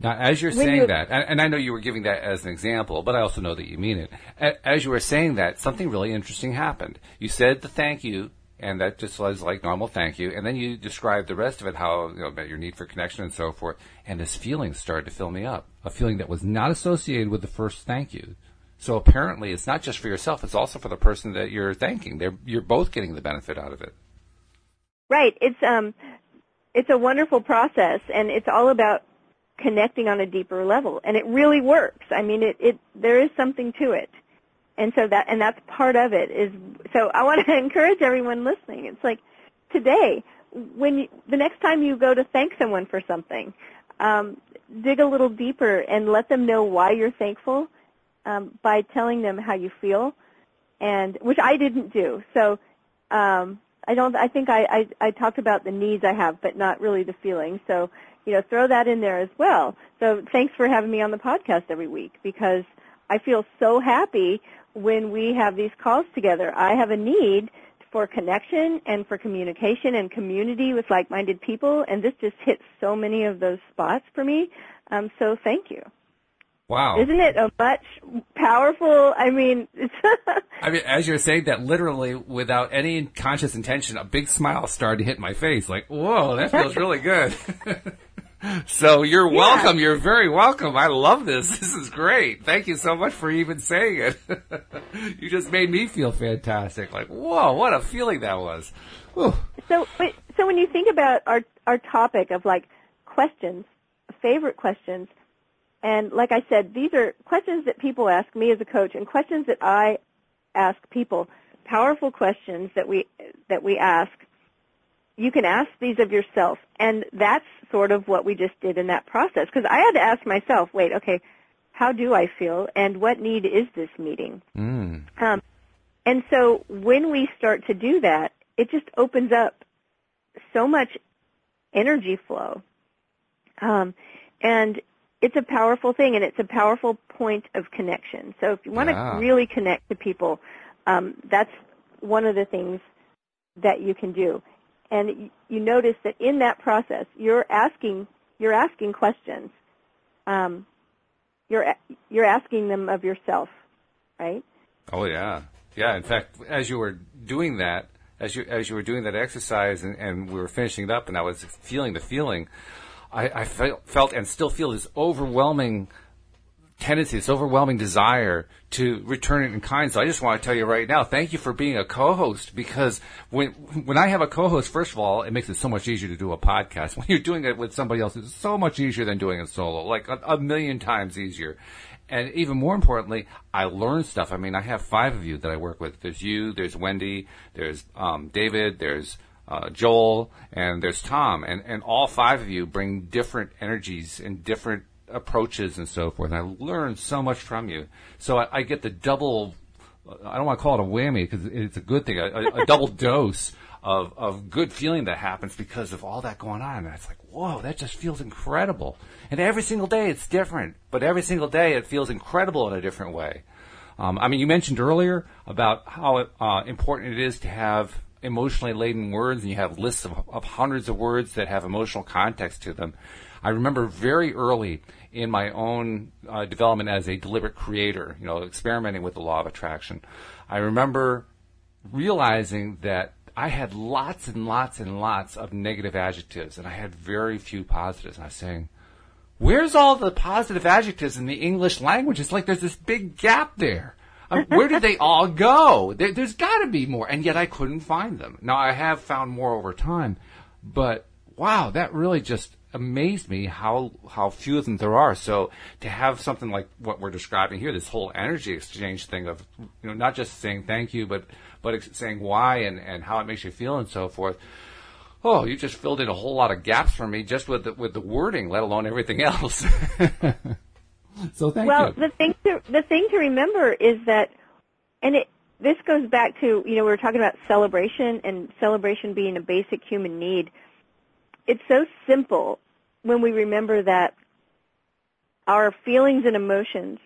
Now, as you're when saying you, that, and I know you were giving that as an example, but I also know that you mean it. As you were saying that, something really interesting happened. You said the thank you, and that just was like normal thank you, and then you described the rest of it, how, you know, about your need for connection and so forth, and this feeling started to fill me up, a feeling that was not associated with the first thank you. So apparently it's not just for yourself, it's also for the person that you're thanking. They're, you're both getting the benefit out of it. Right. It's um, it's a wonderful process, and it's all about connecting on a deeper level, and it really works. I mean, it, it there is something to it, and so that and that's part of it. Is so I want to encourage everyone listening. It's like today, when you, the next time you go to thank someone for something, um, dig a little deeper and let them know why you're thankful um, by telling them how you feel, and which I didn't do. So um, I don't. I think I, I I talked about the needs I have, but not really the feelings. So, you know, throw that in there as well. So thanks for having me on the podcast every week because I feel so happy when we have these calls together. I have a need for connection and for communication and community with like-minded people, and this just hits so many of those spots for me. Um, so thank you. Wow. Isn't it a much powerful, I mean, it's I mean, as you're saying that, literally without any conscious intention, a big smile started to hit my face. Like, whoa, that feels really good. So you're yeah. welcome. You're very welcome. I love this. This is great. Thank you so much for even saying it. You just made me feel fantastic. Like, whoa, what a feeling that was. Whew. So so when you think about our, our topic of, like, questions, favorite questions, and like I said, these are questions that people ask me as a coach and questions that I ask people, powerful questions that we that we ask. You can ask these of yourself, and that's sort of what we just did in that process, because I had to ask myself, wait, okay, how do I feel, and what need is this meeting? Mm. Um, and so when we start to do that, it just opens up so much energy flow, um, and it's a powerful thing, and it's a powerful point of connection. So if you want to ah. really connect to people, um, that's one of the things that you can do. And you notice that in that process, you're asking you're asking questions. Um, you're you're asking them of yourself, right? Oh yeah, yeah. In fact, as you were doing that, as you as you were doing that exercise, and, and we were finishing it up, and I was feeling the feeling, I, I felt, felt and still feel this overwhelming tendency, this overwhelming desire to return it in kind. So I just want to tell you right now, thank you for being a co-host, because when when I have a co-host, first of all, it makes it so much easier to do a podcast. When you're doing it with somebody else, it's so much easier than doing it solo, like a, a million times easier. And even more importantly, I learn stuff. I mean, I have five of you that I work with. There's you, there's Wendy, there's um, David, there's Uh, Joel, and there's Tom, and, and all five of you bring different energies and different approaches and so forth. And I learned so much from you. So I, I get the double, I don't want to call it a whammy because it's a good thing, a, a double dose of, of good feeling that happens because of all that going on. And it's like, whoa, that just feels incredible. And every single day it's different, but every single day it feels incredible in a different way. Um, I mean, you mentioned earlier about how uh, important it is to have emotionally laden words, and you have lists of, of hundreds of words that have emotional context to them. I remember very early in my own uh, development as a deliberate creator, you know, experimenting with the law of attraction, I remember realizing that I had lots and lots and lots of negative adjectives, and I had very few positives. And I was saying, where's all the positive adjectives in the English language? It's like there's this big gap there. Where did they all go? There, there's got to be more, and yet I couldn't find them. Now, I have found more over time, but wow, that really just amazed me how how few of them there are. So to have something like what we're describing here, this whole energy exchange thing of, you know, not just saying thank you, but but saying why and, and how it makes you feel and so forth. Oh, you just filled in a whole lot of gaps for me just with the, with the wording, let alone everything else. So thank well, you. Well, the thing to the thing to remember is that, and it, this goes back to, you know, we were talking about celebration and celebration being a basic human need. It's so simple when we remember that our feelings and emotions,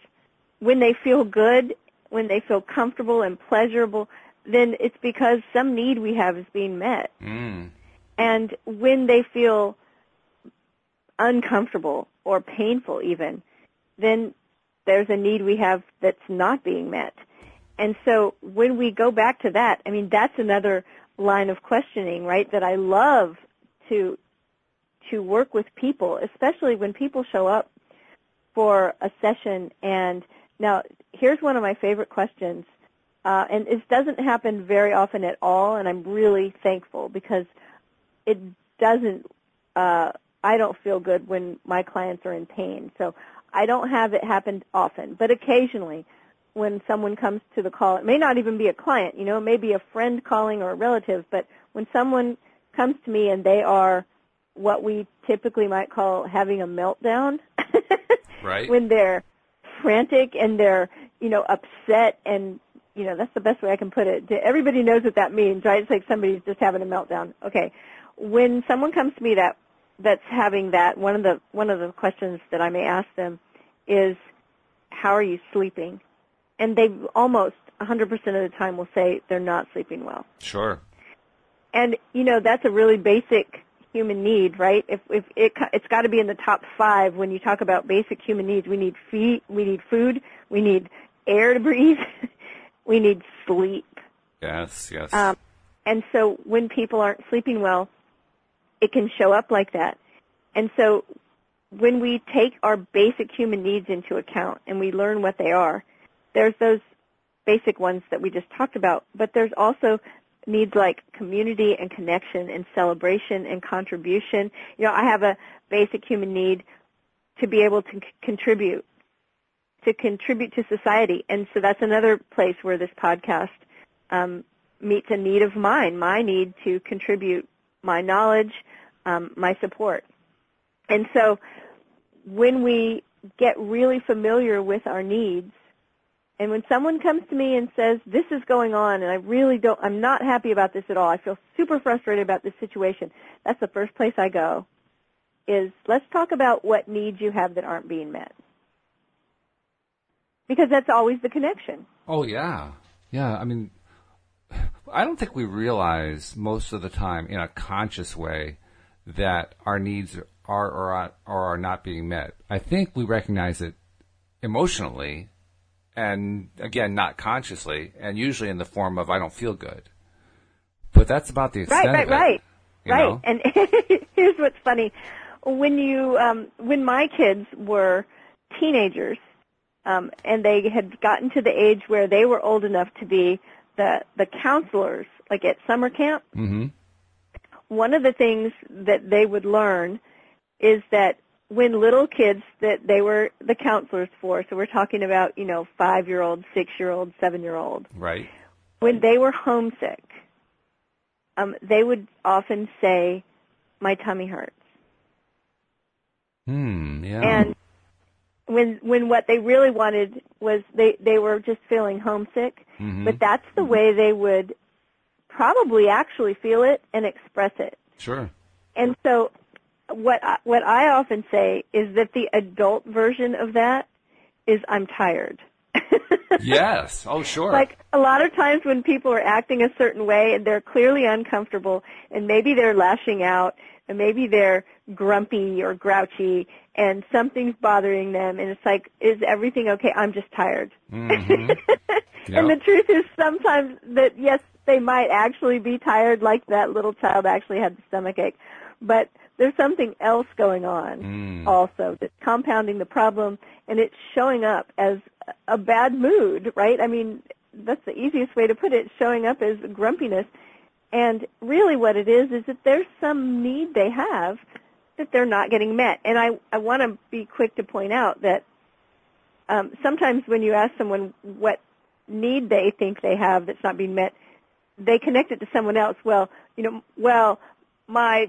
when they feel good, when they feel comfortable and pleasurable, then it's because some need we have is being met. Mm. And when they feel uncomfortable or painful even, then there's a need we have that's not being met. And so when we go back to that, I mean, that's another line of questioning, right, that I love to to work with people, especially when people show up for a session. And now here's one of my favorite questions, uh, and this doesn't happen very often at all, and I'm really thankful because it doesn't uh, – I don't feel good when my clients are in pain. So I don't have it happen often, but occasionally when someone comes to the call, it may not even be a client, you know, it may be a friend calling or a relative, but when someone comes to me and they are what we typically might call having a meltdown, right? When they're frantic and they're, you know, upset and, you know, that's the best way I can put it. Everybody knows what that means, right? It's like somebody's just having a meltdown. Okay. When someone comes to me that that's having that, one of the one of the questions that I may ask them is, how are you sleeping? and they almost one hundred percent of the time will say they're not sleeping well. Sure. And, you know, that's a really basic human need, right? If, if it, it's got to be in the top five when you talk about basic human needs. We need feed, we need food, we need air to breathe, we need sleep. Yes, yes. Um, and so when people aren't sleeping well, it can show up like that. And so when we take our basic human needs into account and we learn what they are, there's those basic ones that we just talked about, but there's also needs like community and connection and celebration and contribution. You know, I have a basic human need to be able to c- contribute, to contribute to society. And so that's another place where this podcast um, meets a need of mine, my need to contribute my knowledge, um, my support. And so when we get really familiar with our needs, and when someone comes to me and says, this is going on, and I really don't, I'm not happy about this at all, I feel super frustrated about this situation, that's the first place I go, is let's talk about what needs you have that aren't being met. Because that's always the connection. Oh, yeah. Yeah, I mean, I don't think we realize most of the time in a conscious way that our needs are or are, are not being met. I think we recognize it emotionally, and again, not consciously, and usually in the form of I don't feel good. But that's about the extent right, right, of it. Right, right, right. And here's what's funny. When you, um, when my kids were teenagers, um, and they had gotten to the age where they were old enough to be the, the counselors, like at summer camp, mm-hmm. one of the things that they would learn is that when little kids that they were the counselors for, so we're talking about, you know, five-year-old, six-year-old, seven-year-old. Right. When they were homesick, um, they would often say, my tummy hurts. Hmm, yeah. And when when what they really wanted was they, they were just feeling homesick, mm-hmm. but that's the way they would probably actually feel it and express it. Sure. And so What I, what I often say is that the adult version of that is I'm tired. Yes. Oh, sure. Like a lot of times when people are acting a certain way and they're clearly uncomfortable and maybe they're lashing out and maybe they're grumpy or grouchy and something's bothering them and it's like, is everything okay? I'm just tired. Mm-hmm. Yep. And the truth is sometimes that, yes, they might actually be tired, like that little child actually had the stomach ache. But there's something else going on mm. also that's compounding the problem, and it's showing up as a bad mood, right? I mean, that's the easiest way to put it, showing up as grumpiness. And really what it is is that there's some need they have that they're not getting met. And I, I want to be quick to point out that um, sometimes when you ask someone what need they think they have that's not being met, they connect it to someone else. Well, you know, well, my...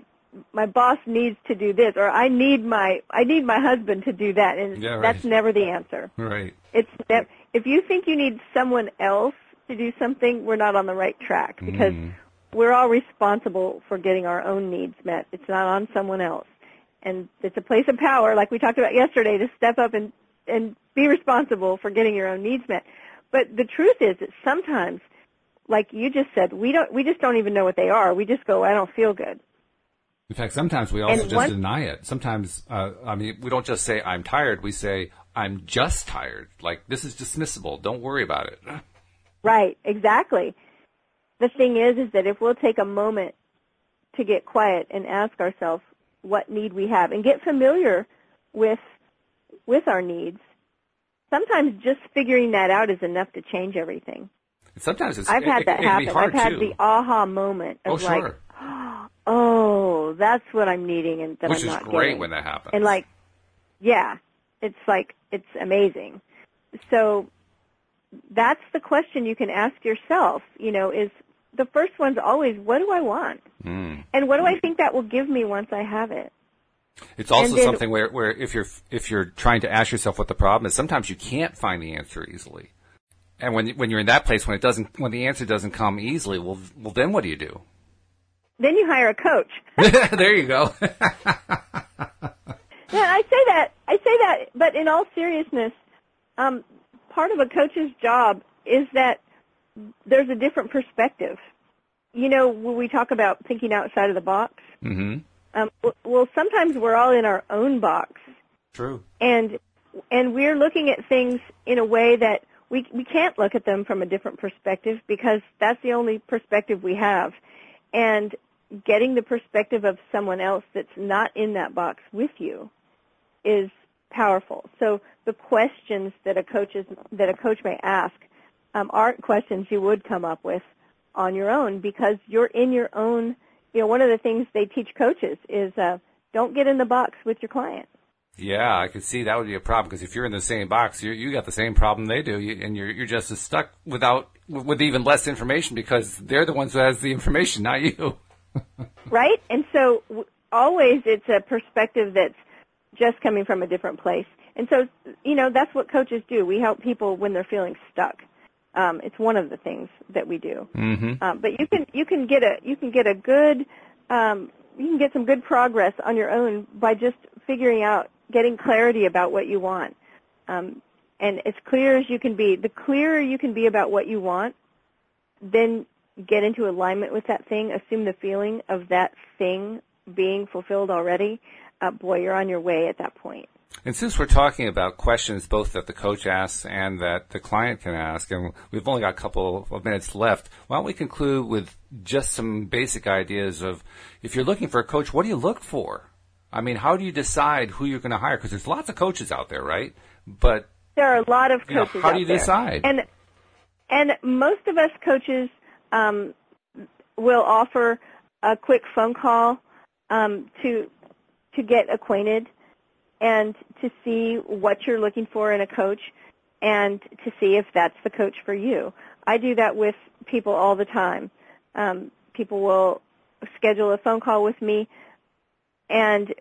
my boss needs to do this, or I need my I need my husband to do that, and yeah, right. That's never the answer. Right. It's ne- if you think you need someone else to do something, we're not on the right track because mm. we're all responsible for getting our own needs met. It's not on someone else, and it's a place of power, like we talked about yesterday, to step up and and be responsible for getting your own needs met. But the truth is that sometimes, like you just said, we don't we just don't even know what they are. We just go, I don't feel good. In fact, sometimes we also and just one, deny it. Sometimes, uh, I mean, we don't just say, I'm tired. We say, I'm just tired. Like, this is dismissible. Don't worry about it. Right, exactly. The thing is, is that if we'll take a moment to get quiet and ask ourselves what need we have and get familiar with with our needs, sometimes just figuring that out is enough to change everything. Sometimes it's I've had it, that it, happen. I've had too. the aha moment of oh, like, sure. oh, that's what I'm needing and that Which I'm not getting. Which is great getting. when that happens. And like, yeah, it's like, it's amazing. So that's the question you can ask yourself, you know, is the first one's always, what do I want? Mm. And what do I think that will give me once I have it? It's also then, something where, where if you're, if you're trying to ask yourself what the problem is, sometimes you can't find the answer easily. And when, when you're in that place, when it doesn't, when the answer doesn't come easily, well, well, then what do you do? Then you hire a coach. There you go. Yeah, I say that. I say that, but in all seriousness, um, part of a coach's job is that there's a different perspective. You know, when we talk about thinking outside of the box, mm-hmm. um, well, sometimes we're all in our own box. True. And and we're looking at things in a way that we we can't look at them from a different perspective because that's the only perspective we have. And getting the perspective of someone else that's not in that box with you is powerful. So the questions that a coach is, that a coach may ask um, aren't questions you would come up with on your own because you're in your own. You know, one of the things they teach coaches is uh, don't get in the box with your client. Yeah, I could see that would be a problem because if you're in the same box, you you got the same problem they do, you, and you're you're just as stuck without with even less information because they're the ones who has the information, not you. Right? And so w- always it's a perspective that's just coming from a different place. And so, you know, that's what coaches do. We help people when they're feeling stuck. Um, it's one of the things that we do. Mm-hmm. Um, but you can you can get a you can get a good um, you can get some good progress on your own by just figuring out, getting clarity about what you want. Um, and as clear as you can be, the clearer you can be about what you want, then get into alignment with that thing, assume the feeling of that thing being fulfilled already, uh, boy, you're on your way at that point. And since we're talking about questions both that the coach asks and that the client can ask, and we've only got a couple of minutes left, why don't we conclude with just some basic ideas of if you're looking for a coach, what do you look for? I mean, how do you decide who you're going to hire? Because there's lots of coaches out there, right? But there are a lot of coaches out there. How do you decide? And and most of us coaches um, will offer a quick phone call um, to to get acquainted and to see what you're looking for in a coach and to see if that's the coach for you. I do that with people all the time. Um, people will schedule a phone call with me, and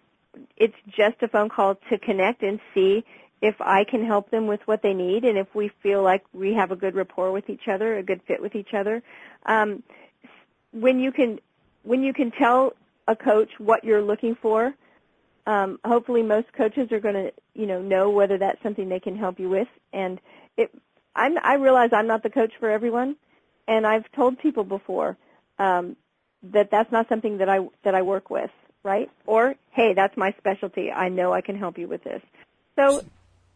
it's just a phone call to connect and see if I can help them with what they need and if we feel like we have a good rapport with each other, a good fit with each other. Um, when you can when you can tell a coach what you're looking for, um, hopefully most coaches are going to you know know whether that's something they can help you with. And it, I'm, I realize I'm not the coach for everyone, and I've told people before um, that that's not something that I that I work with. Right? Or, hey, that's my specialty. I know I can help you with this. So,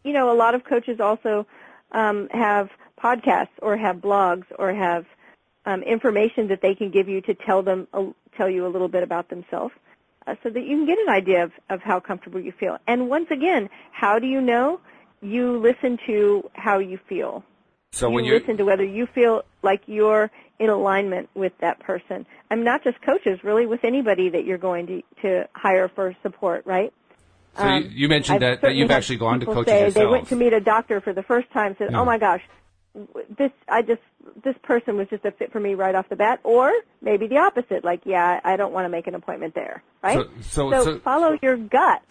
you know, a lot of coaches also um, have podcasts or have blogs or have um, information that they can give you to tell them, uh, tell you a little bit about themselves uh, so that you can get an idea of, of how comfortable you feel. And once again, how do you know? You listen to how you feel. So you when you listen to whether you feel like you're in alignment with that person. I'm not just coaches, really, with anybody that you're going to, to hire for support, right? So um, you mentioned that, that you've actually gone to coaches yourself. They went to meet a doctor for the first time, said, yeah. "Oh my gosh, this I just this person was just a fit for me right off the bat," or maybe the opposite, like, "Yeah, I don't want to make an appointment there." Right? So, so, so, so follow your gut.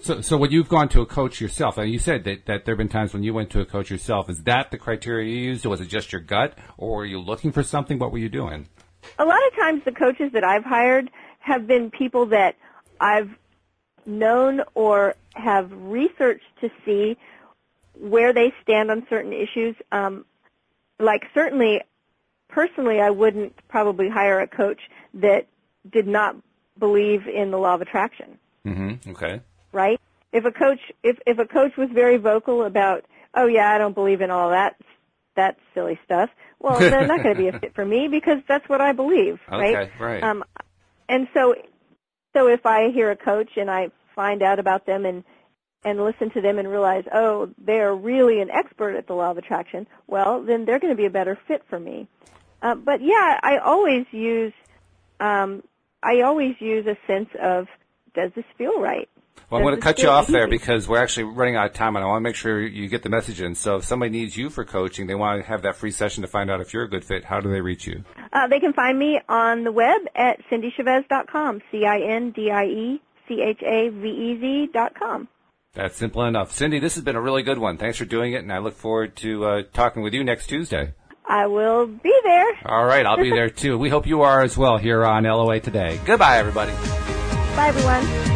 so, so when you've gone to a coach yourself, and you said that, that there have been times when you went to a coach yourself, is that the criteria you used, or was it just your gut, or were you looking for something? What were you doing? A lot of times the coaches that I've hired have been people that I've known or have researched to see where they stand on certain issues. Um, like certainly, personally, I wouldn't probably hire a coach that did not believe in the law of attraction. Mm-hmm. Okay. Right? If a coach, if, if a coach was very vocal about, oh yeah, I don't believe in all that, that silly stuff, well, they're not going to be a fit for me because that's what I believe. Okay, right? Right. Um, and so, so if I hear a coach and I find out about them and, and listen to them and realize, oh, they're really an expert at the law of attraction, well, then they're going to be a better fit for me. Uh, but yeah, I always use, um, I always use a sense of, does this feel right? Well, I'm going to cut you off there because we're actually running out of time, and I want to make sure you get the message in. So if somebody needs you for coaching, they want to have that free session to find out if you're a good fit, how do they reach you? Uh, they can find me on the web at Cindie Chavez dot com, C I N D I E C H A V E Z dot com. That's simple enough. Cindie, this has been a really good one. Thanks for doing it, and I look forward to uh, talking with you next Tuesday. I will be there. All right, I'll be there too. We hope you are as well here on L O A Today. Goodbye, everybody. Bye, everyone.